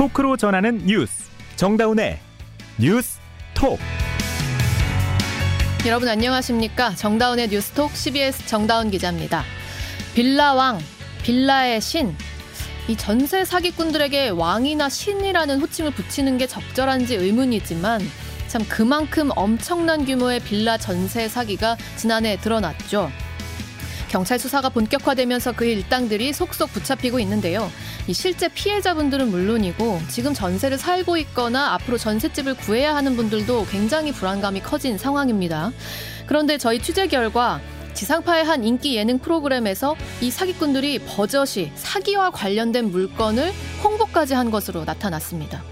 토크로 전하는 뉴스, 정다운의 뉴스톡. 여러분 안녕하십니까? 정다운의 뉴스톡 CBS 정다운 기자입니다. 빌라왕, 빌라의 신. 이 전세 사기꾼들에게 왕이나 신이라는 호칭을 붙이는 게 적절한지 의문이지만 참 그만큼 엄청난 규모의 빌라 전세 사기가 지난해 드러났죠. 경찰 수사가 본격화되면서 그 일당들이 속속 붙잡히고 있는데요. 이 실제 피해자분들은 물론이고 지금 전세를 살고 있거나 앞으로 전셋집을 구해야 하는 분들도 굉장히 불안감이 커진 상황입니다. 그런데 저희 취재 결과 지상파의 한 인기 예능 프로그램에서 이 사기꾼들이 버젓이 사기와 관련된 물건을 홍보까지 한 것으로 나타났습니다.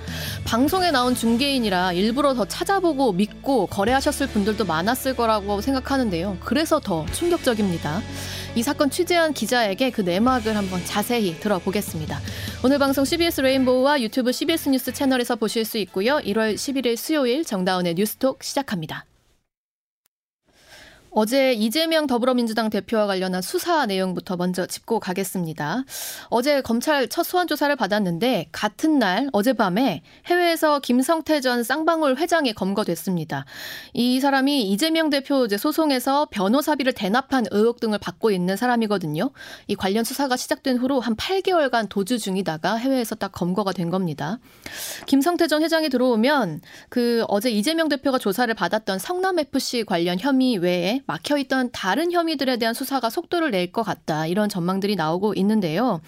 방송에 나온 중개인이라 일부러 더 찾아보고 믿고 거래하셨을 분들도 많았을 거라고 생각하는데요. 그래서 더 충격적입니다. 이 사건 취재한 기자에게 그 내막을 한번 자세히 들어보겠습니다. 오늘 방송 CBS 레인보우와 유튜브 CBS 뉴스 채널에서 보실 수 있고요. 1월 11일 수요일 정다운의 뉴스톡 시작합니다. 어제 이재명 더불어민주당 대표와 관련한 수사 내용부터 먼저 짚고 가겠습니다. 어제 검찰 첫 소환 조사를 받았는데 같은 날 어젯밤에 해외에서 김성태 전 쌍방울 회장이 검거됐습니다. 이 사람이 이재명 대표 소송에서 변호사비를 대납한 의혹 등을 받고 있는 사람이거든요. 이 관련 수사가 시작된 후로 한 8개월간 도주 중이다가 해외에서 딱 검거가 된 겁니다. 김성태 전 회장이 들어오면 그 어제 이재명 대표가 조사를 받았던 성남FC 관련 혐의 외에 막혀있던 다른 혐의들에 대한 수사가 속도를 낼 것 같다. 이런 전망들이 나오고 있는데요.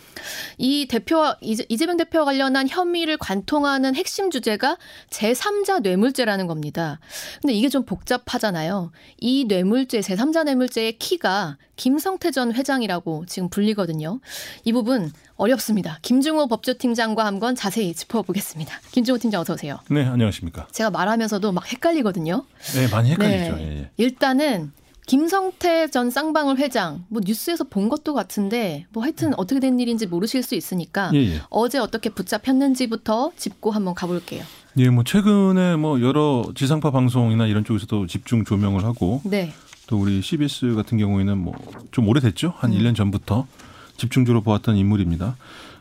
이 대표와 이재명 대표와 관련한 혐의를 관통하는 핵심 주제가 제3자 뇌물죄라는 겁니다. 근데 이게 좀 복잡하잖아요. 이 뇌물죄, 제3자 뇌물죄의 키가 김성태 전 회장이라고 지금 불리거든요. 이 부분 어렵습니다. 김중호 법조팀장과 한번 자세히 짚어보겠습니다. 김중호 팀장 어서 오세요. 네, 안녕하십니까. 제가 말하면서도 막 헷갈리거든요. 네, 많이 헷갈리죠. 네. 예, 예. 일단은 김성태 전 쌍방울 회장, 뭐 뉴스에서 본 것도 같은데 뭐 하여튼 어떻게 된 일인지 모르실 수 있으니까 예. 어제 어떻게 붙잡혔는지부터 짚고 한번 가볼게요. 예, 뭐 최근에 뭐 여러 지상파 방송이나 이런 쪽에서도 집중 조명을 하고 네. 또 우리 CBS 같은 경우에는 뭐 좀 오래됐죠? 한 1년 전부터 집중적으로 보았던 인물입니다.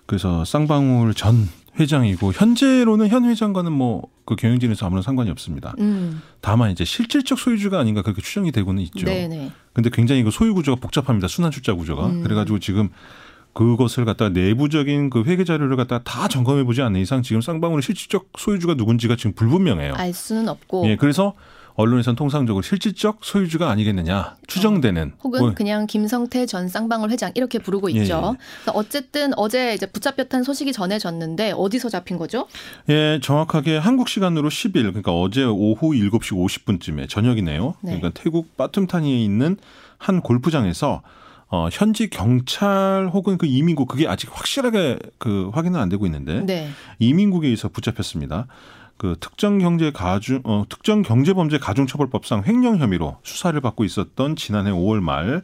그래서 쌍방울 전 회장이고 현재로는 현 회장과는 뭐 그 경영진에서 아무런 상관이 없습니다. 다만 이제 실질적 소유주가 아닌가 그렇게 추정이 되고는 있죠. 네네. 근데 굉장히 그 소유 구조가 복잡합니다. 순환출자 구조가. 그래가지고 지금 그것을 갖다 내부적인 그 회계 자료를 갖다 다 점검해 보지 않는 이상 지금 쌍방울의 실질적 소유주가 누군지가 지금 불분명해요. 알 수는 없고. 예, 그래서 언론에서는 통상적으로 실질적 소유주가 아니겠느냐 추정되는. 혹은 뭐. 그냥 김성태 전 쌍방울 회장 이렇게 부르고 있죠. 예, 예. 그래서 어쨌든 어제 이제 붙잡혔다는 소식이 전해졌는데 어디서 잡힌 거죠? 예, 정확하게 한국 시간으로 10일 그러니까 어제 오후 7시 50분쯤에 저녁이네요. 네. 그러니까 태국 빠툼타니에 있는 한 골프장에서 현지 경찰 혹은 그 이민국 그게 아직 확실하게 그 확인은 안 되고 있는데 네. 이민국에 의해서 붙잡혔습니다. 그 특정 경제범죄 가중처벌법상 횡령 혐의로 수사를 받고 있었던 지난해 5월 말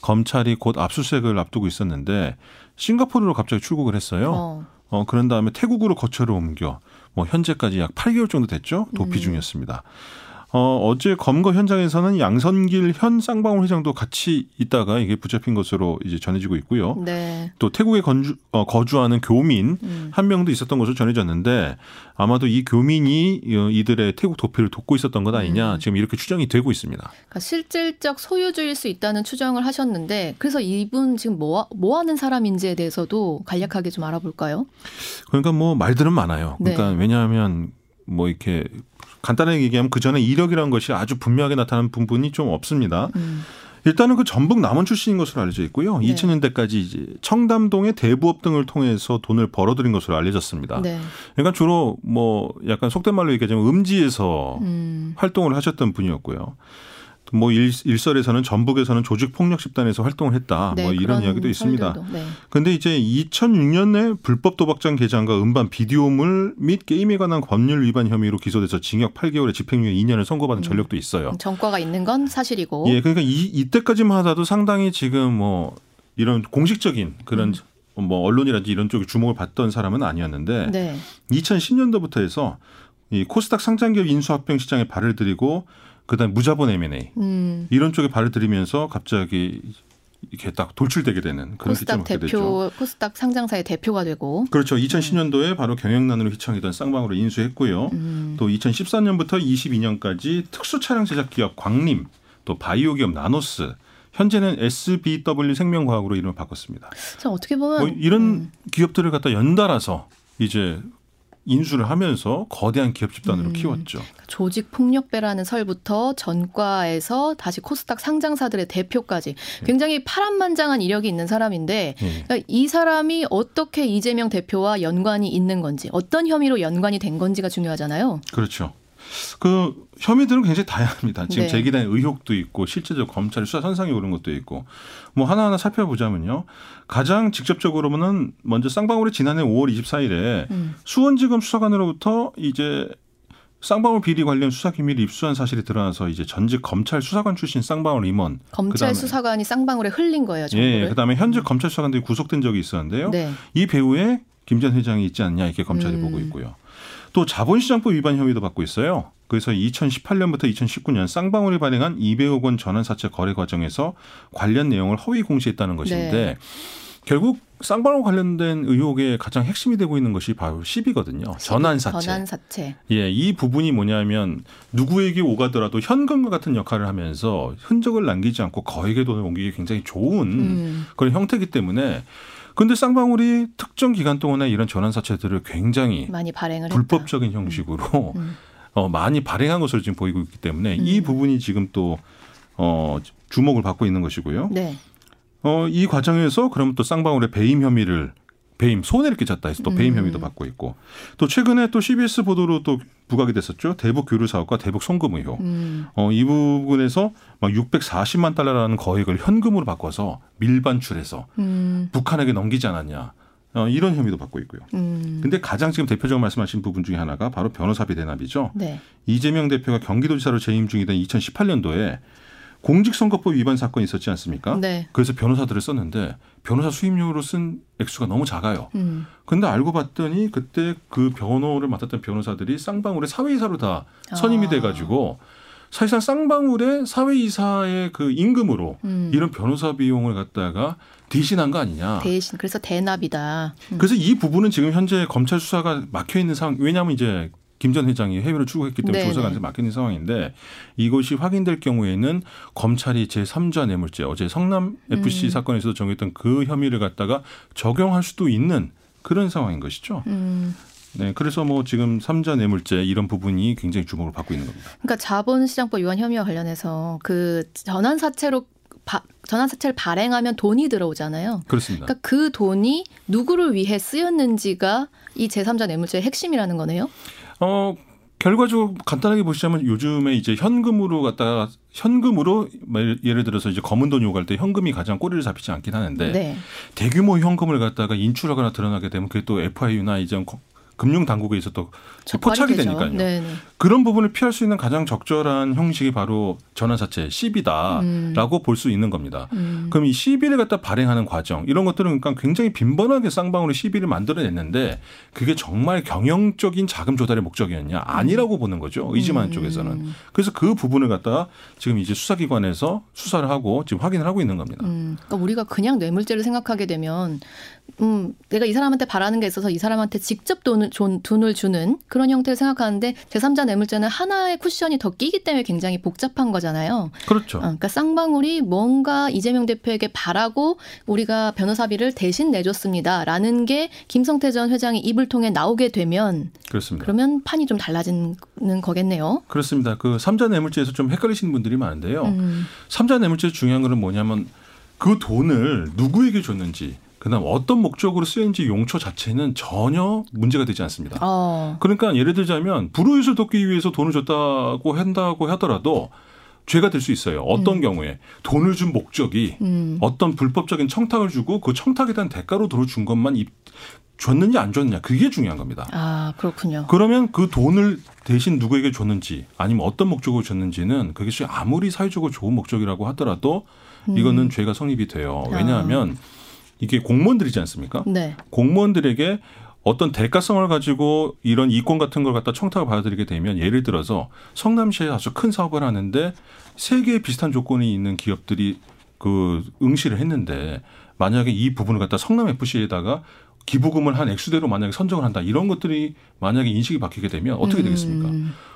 검찰이 곧 압수수색을 앞두고 있었는데 싱가포르로 갑자기 출국을 했어요. 그런 다음에 태국으로 거처를 옮겨 뭐 현재까지 약 8개월 정도 됐죠. 도피 중이었습니다. 어제 검거 현장에서는 양선길 현 쌍방울 회장도 같이 있다가 이게 붙잡힌 것으로 이제 전해지고 있고요. 네. 또 태국에 거주하는 교민 한 명도 있었던 것으로 전해졌는데 아마도 이 교민이 이들의 태국 도피를 돕고 있었던 것 아니냐 지금 이렇게 추정이 되고 있습니다. 그러니까 실질적 소유주일 수 있다는 추정을 하셨는데 그래서 이분 지금 뭐 하는 사람인지에 대해서도 간략하게 좀 알아볼까요? 그러니까 뭐 말들은 많아요. 그러니까 네. 왜냐하면 뭐 이렇게 간단하게 얘기하면 그전에 이력이라는 것이 아주 분명하게 나타나는 부분이 좀 없습니다. 일단은 그 전북 남원 출신인 것으로 알려져 있고요. 네. 2000년대까지 이제 청담동의 대부업 등을 통해서 돈을 벌어들인 것으로 알려졌습니다. 네. 그러니까 주로 뭐 약간 속된 말로 얘기하자면 음지에서 활동을 하셨던 분이었고요. 뭐 일설에서는 전북에서는 조직폭력 집단에서 활동을 했다. 네, 뭐 이런 이야기도 있습니다. 그런데 네. 이제 2006년에 불법 도박장 개장과 음반 비디오물 및 게임에 관한 법률 위반 혐의로 기소돼서 징역 8개월에 집행유예 2년을 선고받은 전력도 있어요. 전과가 있는 건 사실이고. 예, 그러니까 이때까지만 하더라도 상당히 지금 뭐 이런 공식적인 그런 뭐 언론이라든지 이런 쪽에 주목을 받던 사람은 아니었는데 네. 2010년도부터 해서 이 코스닥 상장기업 인수합병 시장에 발을 들이고 그다음에 무자본 M&A 이런 쪽에 발을 들이면서 갑자기 이렇게 딱 돌출되게 되는 그런 시점이 되죠. 코스닥 상장사의 대표가 되고. 그렇죠. 2010년도에 바로 경영난으로 휘청이던 쌍방울을 인수했고요. 또 2014년부터 22년까지 특수 차량 제작 기업 광림, 또 바이오 기업 나노스, 현재는 SBW 생명과학으로 이름을 바꿨습니다. 참 어떻게 보면 뭐 이런 기업들을 갖다 연달아서 이제 인수를 하면서 거대한 기업 집단으로 키웠죠. 조직 폭력배라는 설부터 전과에서 다시 코스닥 상장사들의 대표까지 굉장히 파란만장한 이력이 있는 사람인데 그러니까 이 사람이 어떻게 이재명 대표와 연관이 있는 건지 어떤 혐의로 연관이 된 건지가 중요하잖아요. 그렇죠. 그 혐의들은 굉장히 다양합니다. 지금 제기된 의혹도 있고 실제적 검찰의 수사 선상에 오른 것도 있고 뭐 하나하나 살펴보자면요. 가장 직접적으로는 먼저 쌍방울이 지난해 5월 24일에 수원지검 수사관으로부터 이제 쌍방울 비리 관련 수사 기밀을 입수한 사실이 드러나서 이제 전직 검찰 수사관 출신 쌍방울 임원. 검찰 수사관이 쌍방울에 흘린 거예요. 정보를. 예, 그다음에 현직 검찰 수사관들이 구속된 적이 있었는데요. 네. 이 배후에 김 전 회장이 있지 않냐 이렇게 검찰이 보고 있고요. 또 자본시장법 위반 혐의도 받고 있어요. 그래서 2018년부터 2019년 쌍방울이 발행한 200억 원 전환사채 거래 과정에서 관련 내용을 허위 공시했다는 것인데 결국 쌍방울 관련된 의혹의 가장 핵심이 되고 있는 것이 바로 시비거든요. 전환사채. 예, 이 부분이 뭐냐면 누구에게 오가더라도 현금과 같은 역할을 하면서 흔적을 남기지 않고 거액의 돈을 옮기기 굉장히 좋은 그런 형태이기 때문에 근데 쌍방울이 특정 기간 동안에 이런 전환사채들을 굉장히 많이 발행을 불법적인 했다. 형식으로 많이 발행한 것으로 지금 보이고 있기 때문에 이 부분이 지금 또 주목을 받고 있는 것이고요. 네. 이 과정에서 그럼 또 쌍방울의 배임 혐의를 손해를 끼쳤다 해서 또 배임 혐의도 받고 있고 또 최근에 또 CBS 보도로 또 부각이 됐었죠. 대북 교류 사업과 대북 송금 의혹. 이 부분에서 막 640만 달러라는 거액을 현금으로 바꿔서 밀반출해서 북한에게 넘기지 않았냐. 이런 혐의도 받고 있고요. 근데 가장 지금 대표적으로 말씀하신 부분 중에 하나가 바로 변호사비 대납이죠. 네. 이재명 대표가 경기도지사로 재임 중이던 2018년도에 공직선거법 위반 사건이 있었지 않습니까? 네. 그래서 변호사들을 썼는데 변호사 수임료로 쓴 액수가 너무 작아요. 그런데 알고 봤더니 그때 그 변호를 맡았던 변호사들이 쌍방울의 사회이사로 다 선임이 돼가지고 사실상 쌍방울의 사회이사의 그 임금으로 이런 변호사 비용을 갖다가 대신한 거 아니냐. 대신. 그래서 대납이다. 그래서 이 부분은 지금 현재 검찰 수사가 막혀있는 상황. 왜냐하면 이제 김 전 회장이 해외로 출국했기 때문에 조사가 막히는 상황인데 이것이 확인될 경우에는 검찰이 제3자 뇌물죄 어제 성남FC 사건에서도 정했던 그 혐의를 갖다가 적용할 수도 있는 그런 상황인 것이죠. 네, 그래서 뭐 지금 3자 뇌물죄 이런 부분이 굉장히 주목을 받고 있는 겁니다. 그러니까 자본시장법 위반 혐의와 관련해서 그 전환사채를 발행하면 돈이 들어오잖아요. 그렇습니다. 그러니까 그 돈이 누구를 위해 쓰였는지가 이 제3자 뇌물죄의 핵심이라는 거네요. 결과적으로 간단하게 보시자면 요즘에 이제 현금으로 갖다가 예를 들어서 이제 검은 돈 요구할 때 현금이 가장 꼬리를 잡히지 않긴 하는데 대규모 현금을 갖다가 인출하거나 드러나게 되면 그게 또 FIU나 이제 금융당국에 있어서 또 포착이 되니까요. 네네. 그런 부분을 피할 수 있는 가장 적절한 형식이 바로 전환사채 CB다라고 볼 수 있는 겁니다. 그럼 이 CB를 갖다 발행하는 과정 이런 것들은 그러니까 굉장히 빈번하게 쌍방울이 CB를 만들어냈는데 그게 정말 경영적인 자금 조달의 목적이었냐 아니라고 보는 거죠. 의지많은 쪽에서는. 그래서 그 부분을 갖다가 지금 이제 수사기관에서 수사를 하고 지금 확인을 하고 있는 겁니다. 그러니까 우리가 그냥 뇌물죄를 생각하게 되면 내가 이 사람한테 바라는 게 있어서 이 사람한테 직접 돈을 주는 그런 형태를 생각하는데 제3자 뇌물죄는 하나의 쿠션이 더 끼기 때문에 굉장히 복잡한 거잖아요. 그렇죠. 그러니까 쌍방울이 뭔가 이재명 대표에게 바라고 우리가 변호사비를 대신 내줬습니다라는 게 김성태 전 회장의 입을 통해 나오게 되면 그렇습니다. 그러면 판이 좀 달라지는 거겠네요. 그렇습니다. 그 3자 뇌물죄에서 좀 헷갈리시는 분들이 많은데요. 3자 뇌물죄 중요한 건 뭐냐면 그 돈을 누구에게 줬는지 그다음 어떤 목적으로 쓰였는지 용처 자체는 전혀 문제가 되지 않습니다. 그러니까 예를 들자면 불우이웃을 돕기 위해서 돈을 줬다고 한다고 하더라도 죄가 될 수 있어요. 어떤 경우에 돈을 준 목적이 어떤 불법적인 청탁을 주고 그 청탁에 대한 대가로 돈을 준 것만 줬느냐 안 줬느냐 그게 중요한 겁니다. 아 그렇군요. 그러면 그 돈을 대신 누구에게 줬는지 아니면 어떤 목적으로 줬는지는 그것이 아무리 사회적으로 좋은 목적이라고 하더라도 이거는 죄가 성립이 돼요. 왜냐하면 이게 공무원들이지 않습니까? 네. 공무원들에게 어떤 대가성을 가지고 이런 이권 같은 걸 갖다 청탁을 받아들이게 되면 예를 들어서 성남시에 아주 큰 사업을 하는데 세 개의 비슷한 조건이 있는 기업들이 그 응시를 했는데 만약에 이 부분을 갖다 성남FC에다가 기부금을 한 액수대로 만약에 선정을 한다. 이런 것들이 만약에 인식이 바뀌게 되면 어떻게 되겠습니까?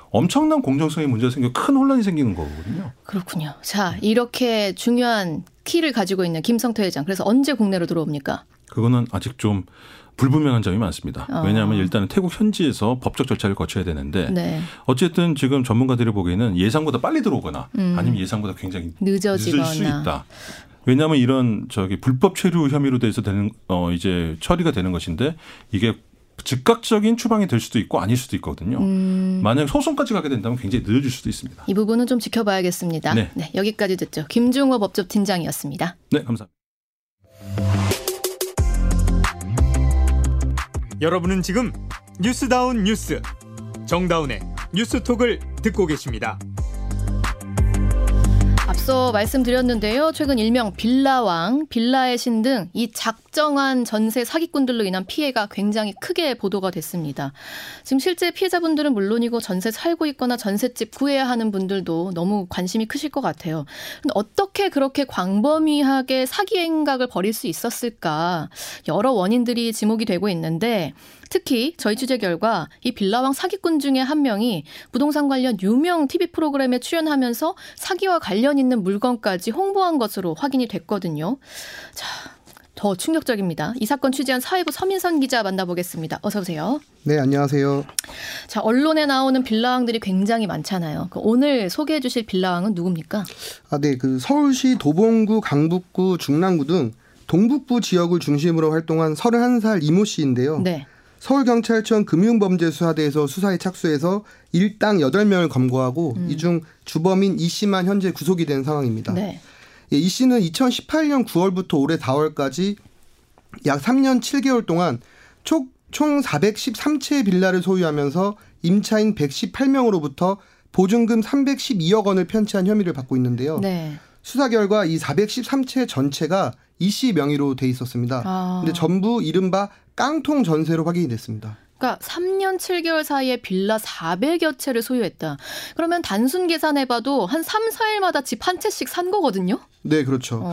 엄청난 공정성의 문제가 생겨 큰 혼란이 생기는 거거든요. 그렇군요. 자, 이렇게 중요한 키를 가지고 있는 김성태 회장. 그래서 언제 국내로 들어옵니까? 그거는 아직 좀 불분명한 점이 많습니다. 왜냐하면 일단은 태국 현지에서 법적 절차를 거쳐야 되는데 네. 어쨌든 지금 전문가들이 보기에는 예상보다 빨리 들어오거나 아니면 예상보다 굉장히 늦어지거나. 늦을 수 있다. 왜냐하면 이런 불법 체류 혐의로 돼서 되는 이제 처리가 되는 것인데 이게 즉각적인 추방이 될 수도 있고 아닐 수도 있거든요. 만약 소송까지 가게 된다면 굉장히 늦어질 수도 있습니다. 이 부분은 좀 지켜봐야겠습니다. 네, 네 여기까지 듣죠. 김종호 법조팀장이었습니다. 네, 감사합니다. 여러분은 지금 뉴스다운 뉴스 정다운의 뉴스톡을 듣고 계십니다. 앞서 말씀드렸는데요. 최근 일명 빌라왕, 빌라의 신 등 이 작정한 전세 사기꾼들로 인한 피해가 굉장히 크게 보도가 됐습니다. 지금 실제 피해자분들은 물론이고 전세 살고 있거나 전셋집 구해야 하는 분들도 너무 관심이 크실 것 같아요. 근데 어떻게 그렇게 광범위하게 사기 행각을 벌일 수 있었을까? 여러 원인들이 지목이 되고 있는데 특히 저희 취재 결과 이 빌라왕 사기꾼 중에 한 명이 부동산 관련 유명 TV 프로그램에 출연하면서 사기와 관련 있는 물건까지 홍보한 것으로 확인이 됐거든요. 자, 더 충격적입니다. 이 사건 취재한 사회부 서민선 기자 만나보겠습니다. 어서 오세요. 네, 안녕하세요. 자, 언론에 나오는 빌라왕들이 굉장히 많잖아요. 오늘 소개해 주실 빌라왕은 누굽니까? 아, 네, 그 서울시 도봉구, 강북구, 중랑구 등 동북부 지역을 중심으로 활동한 31살 이모 씨인데요. 네. 서울경찰청 금융범죄수사대에서 수사에 착수해서 일당 8명을 검거하고 이중 주범인 이 씨만 현재 구속이 된 상황입니다. 네. 예, 이 씨는 2018년 9월부터 올해 4월까지 약 3년 7개월 동안 총 413채의 빌라를 소유하면서 임차인 118명으로부터 보증금 312억 원을 편취한 혐의를 받고 있는데요. 네. 수사 결과 이 413채 전체가 이 씨 명의로 돼 있었습니다. 근데 전부 이른바 깡통 전세로 확인이 됐습니다. 그러니까 3년 7개월 사이에 빌라 400여 채를 소유했다. 그러면 단순 계산해봐도 한 3, 4일마다 집 한 채씩 산 거거든요. 네, 그렇죠.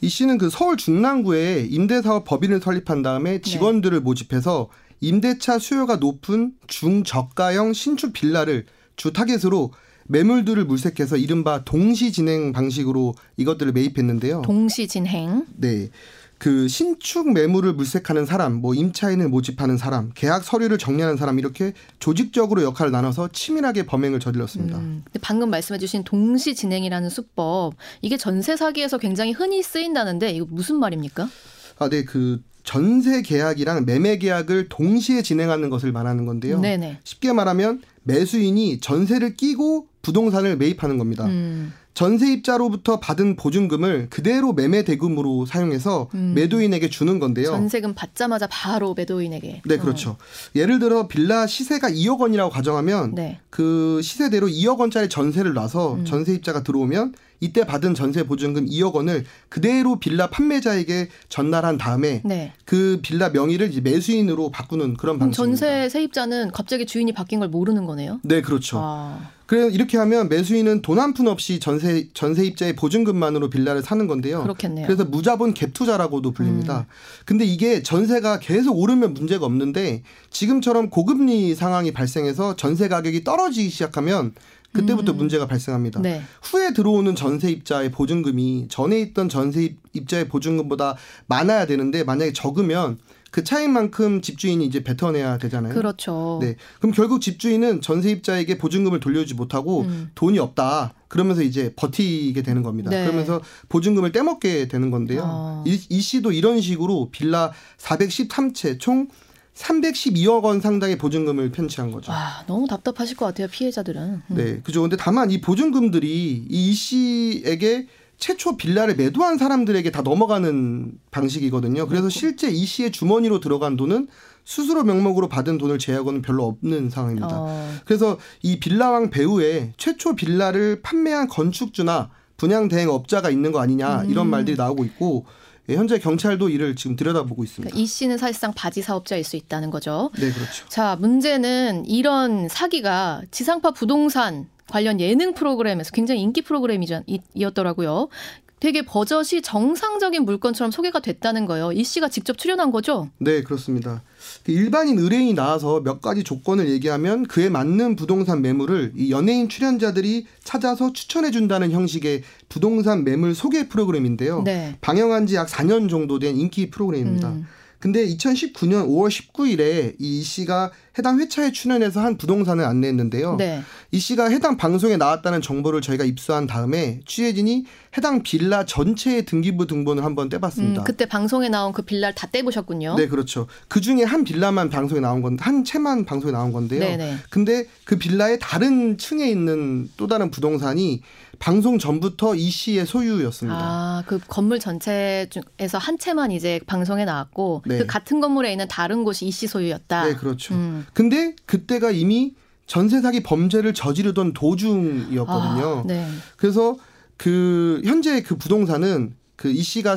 이 씨는 그 서울 중랑구에 임대사업 법인을 설립한 다음에 직원들을 네. 모집해서 임대차 수요가 높은 중저가형 신축 빌라를 주 타겟으로 매물들을 물색해서 이른바 동시진행 방식으로 이것들을 매입했는데요. 동시진행? 네. 그 신축 매물을 물색하는 사람, 뭐 임차인을 모집하는 사람, 계약 서류를 정리하는 사람 이렇게 조직적으로 역할을 나눠서 치밀하게 범행을 저질렀습니다. 방금 말씀해 주신 동시 진행이라는 수법, 이게 전세 사기에서 굉장히 흔히 쓰인다는데 이거 무슨 말입니까? 아, 네. 그 전세 계약이랑 매매 계약을 동시에 진행하는 것을 말하는 건데요. 네네. 쉽게 말하면 매수인이 전세를 끼고 부동산을 매입하는 겁니다. 전세입자로부터 받은 보증금을 그대로 매매 대금으로 사용해서 매도인에게 주는 건데요. 전세금 받자마자 바로 매도인에게. 네, 그렇죠. 예를 들어 빌라 시세가 2억 원이라고 가정하면 네. 그 시세대로 2억 원짜리 전세를 놔서 전세입자가 들어오면 이때 받은 전세 보증금 2억 원을 그대로 빌라 판매자에게 전달한 다음에 네. 그 빌라 명의를 이제 매수인으로 바꾸는 그런 방식입니다. 전세 세입자는 갑자기 주인이 바뀐 걸 모르는 거네요? 네, 그렇죠. 아. 그래서 이렇게 하면 매수인은 돈 한 푼 없이 전세입자의 보증금만으로 빌라를 사는 건데요. 그렇겠네요. 그래서 무자본 갭투자라고도 불립니다. 근데 이게 전세가 계속 오르면 문제가 없는데 지금처럼 고금리 상황이 발생해서 전세 가격이 떨어지기 시작하면 그때부터 문제가 발생합니다. 네. 후에 들어오는 전세입자의 보증금이 전에 있던 전세입자의 보증금보다 많아야 되는데 만약에 적으면 그 차이만큼 집주인이 이제 뱉어내야 되잖아요. 그렇죠. 네. 그럼 결국 집주인은 전세입자에게 보증금을 돌려주지 못하고 돈이 없다. 그러면서 이제 버티게 되는 겁니다. 네. 그러면서 보증금을 떼먹게 되는 건데요. 이 씨도 이런 식으로 빌라 413채 총 312억 원 상당의 보증금을 편취한 거죠. 와, 너무 답답하실 것 같아요. 피해자들은. 네. 그죠. 근데 다만 이 보증금들이 이 씨에게 최초 빌라를 매도한 사람들에게 다 넘어가는 방식이거든요. 그래서 실제 이 씨의 주머니로 들어간 돈은 스스로 명목으로 받은 돈을 제외하고는 별로 없는 상황입니다. 그래서 이 빌라왕 배후에 최초 빌라를 판매한 건축주나 분양대행업자가 있는 거 아니냐 이런 말들이 나오고 있고 예, 현재 경찰도 이를 지금 들여다보고 있습니다. 그러니까 이 씨는 사실상 바지 사업자일 수 있다는 거죠. 네, 그렇죠. 자, 문제는 이런 사기가 지상파 부동산 관련 예능 프로그램에서 굉장히 인기 프로그램이었더라고요. 되게 버젓이 정상적인 물건처럼 소개가 됐다는 거예요. 이 씨가 직접 출연한 거죠? 네, 그렇습니다. 일반인 의뢰인이 나와서 몇 가지 조건을 얘기하면 그에 맞는 부동산 매물을 이 연예인 출연자들이 찾아서 추천해준다는 형식의 부동산 매물 소개 프로그램인데요. 네. 방영한 지 약 4년 정도 된 인기 프로그램입니다. 근데 2019년 5월 19일에 이 씨가 해당 회차에 출연해서 한 부동산을 안내했는데요. 네. 이 씨가 해당 방송에 나왔다는 정보를 저희가 입수한 다음에 취재진이 해당 빌라 전체의 등기부 등본을 한번 떼봤습니다. 그때 방송에 나온 그 빌라를 다 떼보셨군요. 네, 그렇죠. 그중에 한 빌라만 방송에 나온 건데, 한 채만 방송에 나온 건데요. 네네. 근데 그 빌라의 다른 층에 있는 또 다른 부동산이 방송 전부터 이 씨의 소유였습니다. 아, 그 건물 전체에서 한 채만 이제 방송에 나왔고, 네. 그 같은 건물에 있는 다른 곳이 이 씨 소유였다. 네, 그렇죠. 근데 그때가 이미 전세 사기 범죄를 저지르던 도중이었거든요. 아, 네. 그래서 그 현재 그 부동산은 그 이 씨가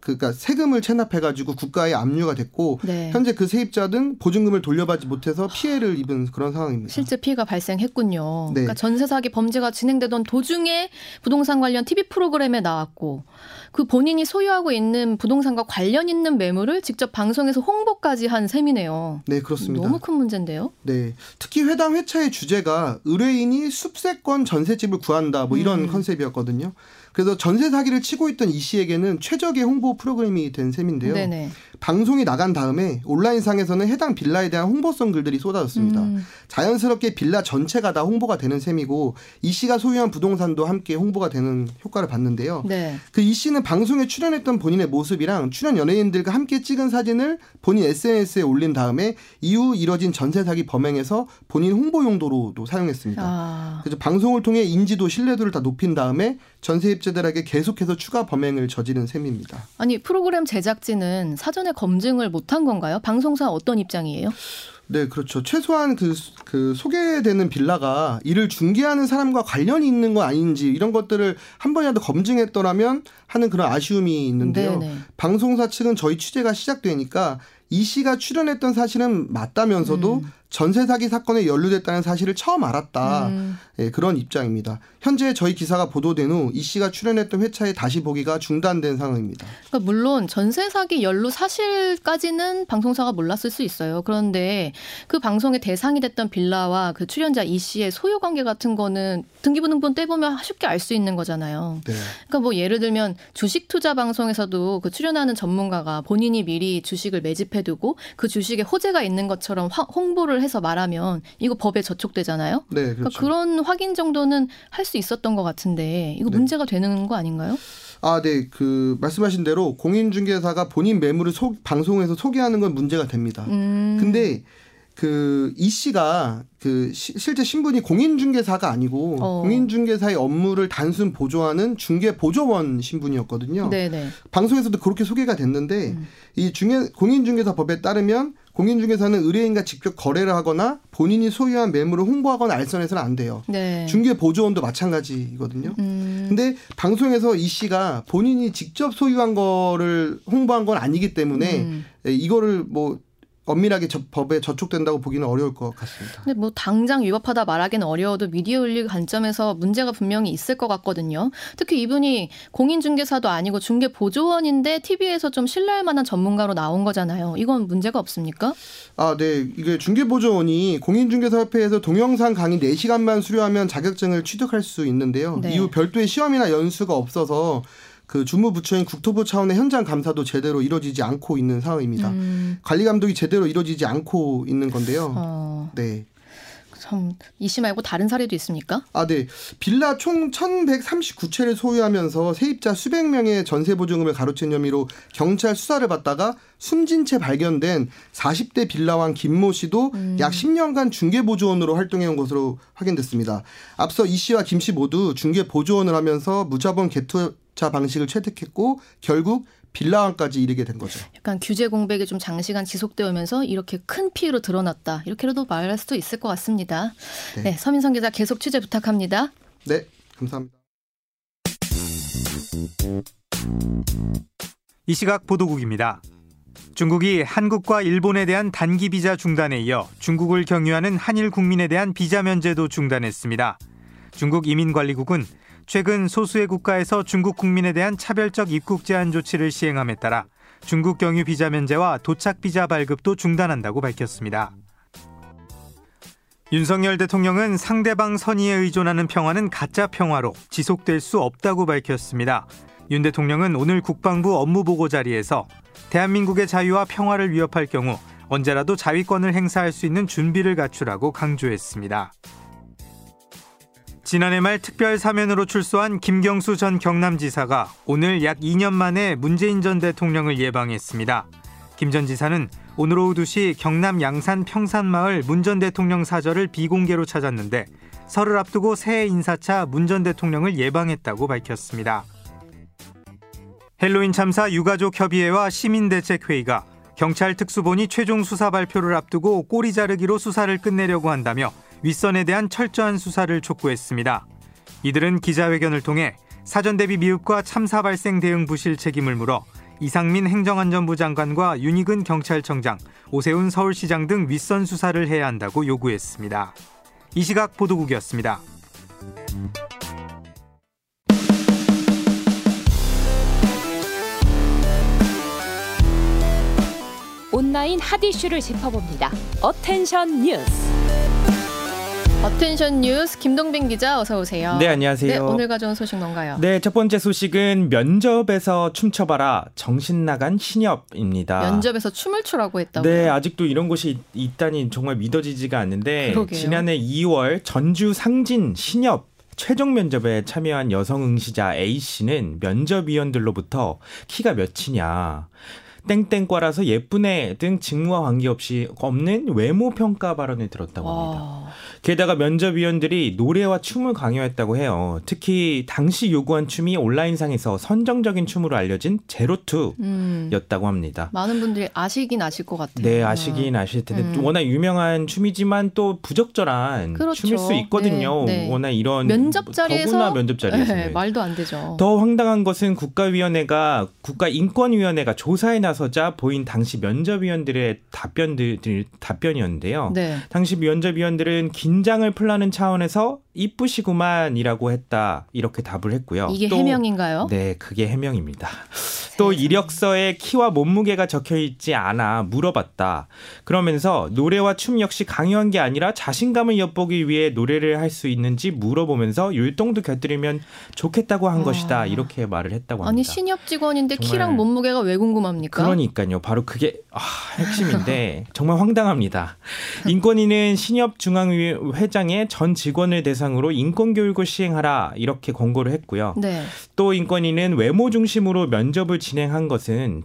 그러니까 세금을 체납해가지고 국가에 압류가 됐고, 네. 현재 그 세입자든 보증금을 돌려받지 못해서 피해를 입은 그런 상황입니다. 실제 피해가 발생했군요. 네. 그러니까 전세 사기 범죄가 진행되던 도중에 부동산 관련 TV 프로그램에 나왔고, 그 본인이 소유하고 있는 부동산과 관련 있는 매물을 직접 방송에서 홍보까지 한 셈이네요. 네, 그렇습니다. 너무 큰 문제인데요. 네, 특히 해당 회차의 주제가 의뢰인이 숲세권 전세집을 구한다, 뭐 이런 컨셉이었거든요. 그래서 전세 사기를 치고 있던 이 씨에게는 최적의 홍보 프로그램이 된 셈인데요. 네네. 방송이 나간 다음에 온라인상에서는 해당 빌라에 대한 홍보성 글들이 쏟아졌습니다. 자연스럽게 빌라 전체가 다 홍보가 되는 셈이고, 이 씨가 소유한 부동산도 함께 홍보가 되는 효과를 봤는데요. 네. 그 이 씨는 방송에 출연했던 본인의 모습이랑 출연 연예인들과 함께 찍은 사진을 본인 SNS에 올린 다음에 이후 이뤄진 전세 사기 범행에서 본인 홍보 용도로도 사용했습니다. 아. 그래서 방송을 통해 인지도, 신뢰도를 다 높인 다음에 전세입자 들에게 계속해서 추가 범행을 저지른 셈입니다. 아니, 프로그램 제작진은 사전에 검증을 못한 건가요? 방송사 어떤 입장이에요? 네, 그렇죠. 최소한 그 소개되는 빌라가 이를 중개하는 사람과 관련이 있는 건 아닌지, 이런 것들을 한 번이라도 검증했더라면 하는 그런 아쉬움이 있는데요. 네네. 방송사 측은 저희 취재가 시작되니까 이 씨가 출연했던 사실은 맞다면서도 전세 사기 사건에 연루됐다는 사실을 처음 알았다. 예, 그런 입장입니다. 현재 저희 기사가 보도된 후 이 씨가 출연했던 회차에 다시 보기가 중단된 상황입니다. 그러니까 물론 전세 사기 연루 사실까지는 방송사가 몰랐을 수 있어요. 그런데 그 방송의 대상이 됐던 빌라와 그 출연자 이 씨의 소유 관계 같은 거는 등기부등본 떼보면 쉽게 알 수 있는 거잖아요. 네. 그러니까 뭐 예를 들면 주식 투자 방송에서도 그 출연하는 전문가가 본인이 미리 주식을 매집해두고 그 주식에 호재가 있는 것처럼 홍보를 해서 말하면 이거 법에 저촉되잖아요. 네, 그렇죠. 그러니까 그런 확인 정도는 할 수 있었던 것 같은데 이거 네. 문제가 되는 거 아닌가요? 아, 네. 그 말씀하신 대로 공인중개사가 본인 매물을 방송에서 소개하는 건 문제가 됩니다. 근데 그 이 씨가 그 실제 신분이 공인중개사가 아니고 공인중개사의 업무를 단순 보조하는 중개보조원 신분이었거든요. 네네. 방송에서도 그렇게 소개가 됐는데 이 공인중개사법에 따르면 공인중개사는 의뢰인과 직접 거래를 하거나 본인이 소유한 매물을 홍보하거나 알선해서는 안 돼요. 네. 중개보조원도 마찬가지거든요. 근데 방송에서 이 씨가 본인이 직접 소유한 거를 홍보한 건 아니기 때문에 이거를 뭐 엄밀하게 법에 저촉된다고 보기는 어려울 것 같습니다. 근데 뭐 당장 위법하다 말하기는 어려워도 미디어 윤리 관점에서 문제가 분명히 있을 것 같거든요. 특히 이분이 공인중개사도 아니고 중개보조원인데 TV에서 좀 신뢰할 만한 전문가로 나온 거잖아요. 이건 문제가 없습니까? 아, 네. 이게 중개보조원이 공인중개사협회에서 동영상 강의 4시간만 수료하면 자격증을 취득할 수 있는데요. 네. 이후 별도의 시험이나 연수가 없어서 그 주무부처인 국토부 차원의 현장 감사도 제대로 이루어지지 않고 있는 상황입니다. 관리 감독이 제대로 이루어지지 않고 있는 건데요. 네. 참, 이 씨 말고 다른 사례도 있습니까? 아, 네. 빌라 총 1,139채를 소유하면서 세입자 수백 명의 전세보증금을 가로챈 혐의로 경찰 수사를 받다가 숨진 채 발견된 40대 빌라왕 김모 씨도 약 10년간 중개보조원으로 활동해온 것으로 확인됐습니다. 앞서 이 씨와 김 씨 모두 중개보조원을 하면서 무자본 개투자 방식을 채택했고 결국 빌라왕까지 이르게 된 거죠. 약간 규제 공백이 좀 장시간 지속되면서 이렇게 큰 피해로 드러났다. 이렇게라도 말할 수도 있을 것 같습니다. 네. 네, 서민성 기자 계속 취재 부탁합니다. 네, 감사합니다. 이 시각 보도국입니다. 중국이 한국과 일본에 대한 단기 비자 중단에 이어 중국을 경유하는 한일 국민에 대한 비자 면제도 중단했습니다. 중국 이민관리국은 최근 소수의 국가에서 중국 국민에 대한 차별적 입국 제한 조치를 시행함에 따라 중국 경유 비자 면제와 도착 비자 발급도 중단한다고 밝혔습니다. 윤석열 대통령은 상대방 선의에 의존하는 평화는 가짜 평화로 지속될 수 없다고 밝혔습니다. 윤 대통령은 오늘 국방부 업무보고 자리에서 대한민국의 자유와 평화를 위협할 경우 언제라도 자위권을 행사할 수 있는 준비를 갖추라고 강조했습니다. 지난해 말 특별 사면으로 출소한 김경수 전 경남지사가 오늘 약 2년 만에 문재인 전 대통령을 예방했습니다. 김 전 지사는 오늘 오후 2시 경남 양산 평산마을 문 전 대통령 사저를 비공개로 찾았는데 설을 앞두고 새해 인사차 문 전 대통령을 예방했다고 밝혔습니다. 헬로윈 참사 유가족협의회와 시민대책회의가 경찰 특수본이 최종 수사 발표를 앞두고 꼬리 자르기로 수사를 끝내려고 한다며 윗선에 대한 철저한 수사를 촉구했습니다. 이들은 기자회견을 통해 사전 대비 미흡과 참사 발생 대응 부실 책임을 물어 이상민 행정안전부 장관과 윤희근 경찰청장, 오세훈 서울시장 등 윗선 수사를 해야 한다고 요구했습니다. 이 시각 보도국이었습니다. 온라인 핫이슈를 짚어봅니다. 어텐션 뉴스. 어텐션 뉴스 김동빈 기자 어서 오세요. 네, 안녕하세요. 네, 오늘 가져온 소식 뭔가요? 네, 첫 번째 소식은 면접에서 춤춰봐라 정신 나간 신협입니다. 면접에서 춤을 추라고 했다고요? 네, 아직도 이런 곳이 있다니 정말 믿어지지가 않는데 그러게요. 지난해 2월 전주 상진 신협 최종 면접에 참여한 여성 응시자 A씨는 면접위원들로부터 키가 몇이냐 땡땡과라서 예쁘네 등 직무와 관계없이 없는 외모 평가 발언을 들었다고 합니다. 게다가 면접위원들이 노래와 춤을 강요했다고 해요. 특히 당시 요구한 춤이 온라인상에서 선정적인 춤으로 알려진 제로투였다고 합니다. 많은 분들이 아시긴 아실 것 같아요. 네, 아시긴 아실 텐데 워낙 유명한 춤이지만 또 부적절한 그렇죠. 춤일 수 있거든요. 네, 네. 워낙 이런 면접자리에서 더구나 면접자리에서 네, 말도 안 되죠. 더 황당한 것은 국가인권위원회가 조사에 나서자 보인 당시 면접위원들의 답변이었는데요. 네. 당시 면접위원들은 긴장을 풀라는 차원에서 이쁘시구만이라고 했다. 이렇게 답을 했고요. 이게 또, 해명인가요? 네, 그게 해명입니다. 또 이력서에 키와 몸무게가 적혀있지 않아 물어봤다. 그러면서 노래와 춤 역시 강요한 게 아니라 자신감을 엿보기 위해 노래를 할 수 있는지 물어보면서 율동도 곁들이면 좋겠다고 한 것이다. 이렇게 말을 했다고 합니다. 아니, 신협 직원인데 키랑 몸무게가 왜 궁금합니까? 그러니까요. 바로 그게 핵심인데 정말 황당합니다. 인권위는 신협중앙회장의 전 직원을 대상으로 인권교육을 시행하라 이렇게 권고를 했고요. 네. 또 인권위는 외모 중심으로 면접을 진행한 것은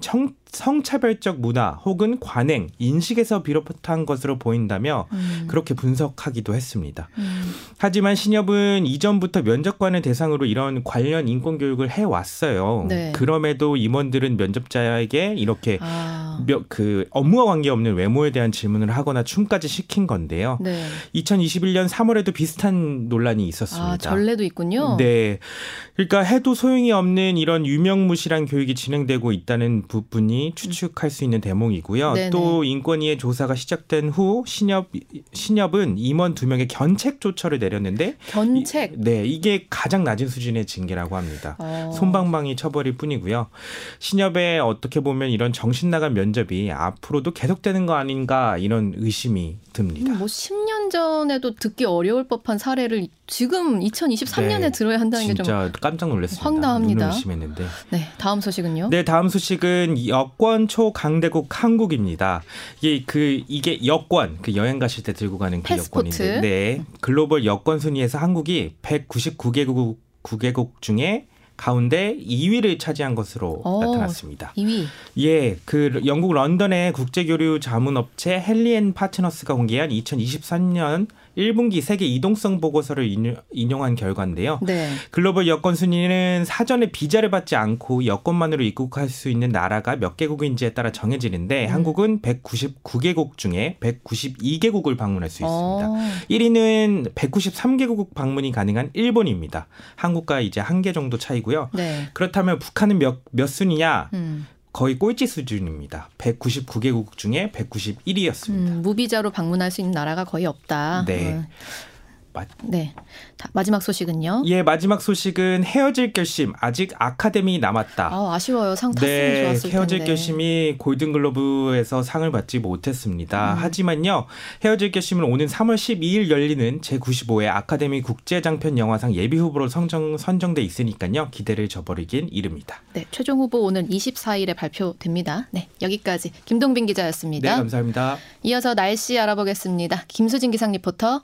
성차별적 문화 혹은 관행, 인식에서 비롯한 것으로 보인다며 그렇게 분석하기도 했습니다. 하지만 신협은 이전부터 면접관을 대상으로 이런 관련 인권교육을 해왔어요. 네. 그럼에도 임원들은 면접자에게 이렇게 업무와 관계없는 외모에 대한 질문을 하거나 춤까지 시킨 건데요. 네. 2021년 3월에도 비슷한 논란이 있었습니다. 전례도 있군요. 네, 그러니까 해도 소용이 없는 이런 유명무실한 교육이 진행되고 있다는 부분이 추측할 수 있는 대목이고요. 네네. 또 인권위의 조사가 시작된 후 신협은 임원 2명의 견책 조처를 내렸는데 견책? 네, 이게 가장 낮은 수준의 징계라고 합니다. 솜방망이 처벌일 뿐이고요. 신협의 어떻게 보면 이런 정신 나간 면접이 앞으로도 계속되는 거 아닌가 이런 의심이 듭니다. 10년 전에도 듣기 어려울 법한 사례를 지금 2023년에 네, 들어야 한다는 게 좀 진짜 깜짝 놀랐습니다. 황당합니다. 눈을 의심했는데. 네, 다음 소식은요? 네, 다음 소식은 여권 초강대국 한국입니다. 이게 여권, 그 여행 가실 때 들고 가는 그 패스포트. 여권인데, 네, 글로벌 여권 순위에서 한국이 199개국 중에 가운데 2위를 차지한 것으로 나타났습니다. 2위. 예, 그 영국 런던의 국제교류 자문업체 헨리앤파트너스가 공개한 2023년 1분기 세계 이동성 보고서를 인용한 결과인데요. 네. 글로벌 여권 순위는 사전에 비자를 받지 않고 여권만으로 입국할 수 있는 나라가 몇 개국인지에 따라 정해지는데 한국은 199개국 중에 192개국을 방문할 수 있습니다. 1위는 193개국 방문이 가능한 일본입니다. 한국과 이제 1개 정도 차이고요. 네. 그렇다면 북한은 몇 순위냐? 거의 꼴찌 수준입니다. 199개국 중에 191위였습니다. 무비자로 방문할 수 있는 나라가 거의 없다. 네. 네. 마지막 소식은요? 예, 마지막 소식은 헤어질 결심. 아직 아카데미 남았다. 아, 아쉬워요. 상 탔으면 좋았을 텐데. 헤어질 결심이 골든글로브에서 상을 받지 못했습니다. 하지만요. 헤어질 결심은 오는 3월 12일 열리는 제95회 아카데미 국제장편 영화상 예비후보로 선정돼 있으니까요. 기대를 저버리긴 이릅니다. 네, 최종 후보 오는 24일에 발표됩니다. 네, 여기까지 김동빈 기자였습니다. 네, 감사합니다. 이어서 날씨 알아보겠습니다. 김수진 기상 리포터.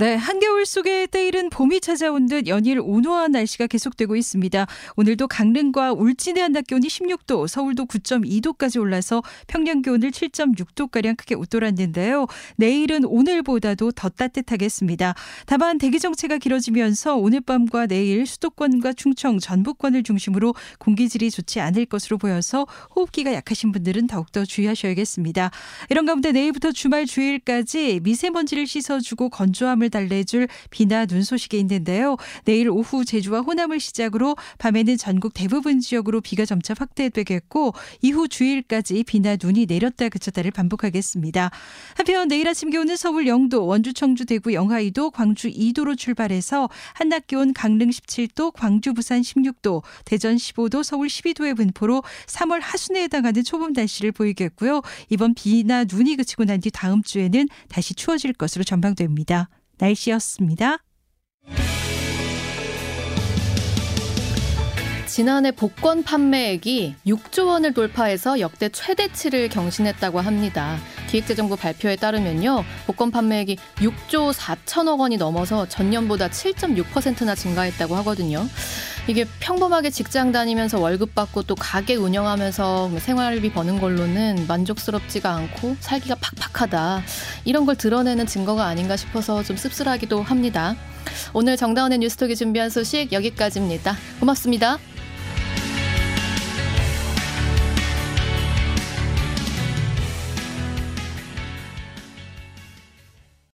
네, 한겨울 속에 때이른 봄이 찾아온 듯 연일 온화한 날씨가 계속되고 있습니다. 오늘도 강릉과 울진의 한낮 기온이 16도, 서울도 9.2도까지 올라서 평년 기온을 7.6도가량 크게 웃돌았는데요. 내일은 오늘보다도 더 따뜻하겠습니다. 다만 대기 정체가 길어지면서 오늘 밤과 내일 수도권과 충청, 전북권을 중심으로 공기질이 좋지 않을 것으로 보여서 호흡기가 약하신 분들은 더욱더 주의하셔야겠습니다. 이런 가운데 내일부터 주말 주일까지 미세먼지를 씻어주고 건조함을 달래줄 비나 눈 소식이 있는데요. 내일 오후 제주와 호남을 시작으로 밤에는 전국 대부분 지역으로 비가 점차 확대되겠고 이후 주일까지 비나 눈이 내렸다 그쳤다를 반복하겠습니다. 한편 내일 아침 기온은 서울 0도, 원주, 청주, 대구, 영하 2도, 광주 2도로 출발해서 한낮 기온 강릉 17도, 광주, 부산 16도, 대전 15도, 서울 12도의 분포로 3월 하순에 해당하는 초봄 날씨를 보이겠고요. 이번 비나 눈이 그치고 난 뒤 다음 주에는 다시 추워질 것으로 전망됩니다. 날씨였습니다. 지난해 복권 판매액이 6조 원을 돌파해서 역대 최대치를 경신했다고 합니다. 기획재정부 발표에 따르면요. 복권 판매액이 6조 4천억 원이 넘어서 전년보다 7.6%나 증가했다고 하거든요. 이게 평범하게 직장 다니면서 월급 받고 또 가게 운영하면서 생활비 버는 걸로는 만족스럽지가 않고 살기가 팍팍하다. 이런 걸 드러내는 증거가 아닌가 싶어서 좀 씁쓸하기도 합니다. 오늘 정다운의 뉴스톡이 준비한 소식 여기까지입니다. 고맙습니다.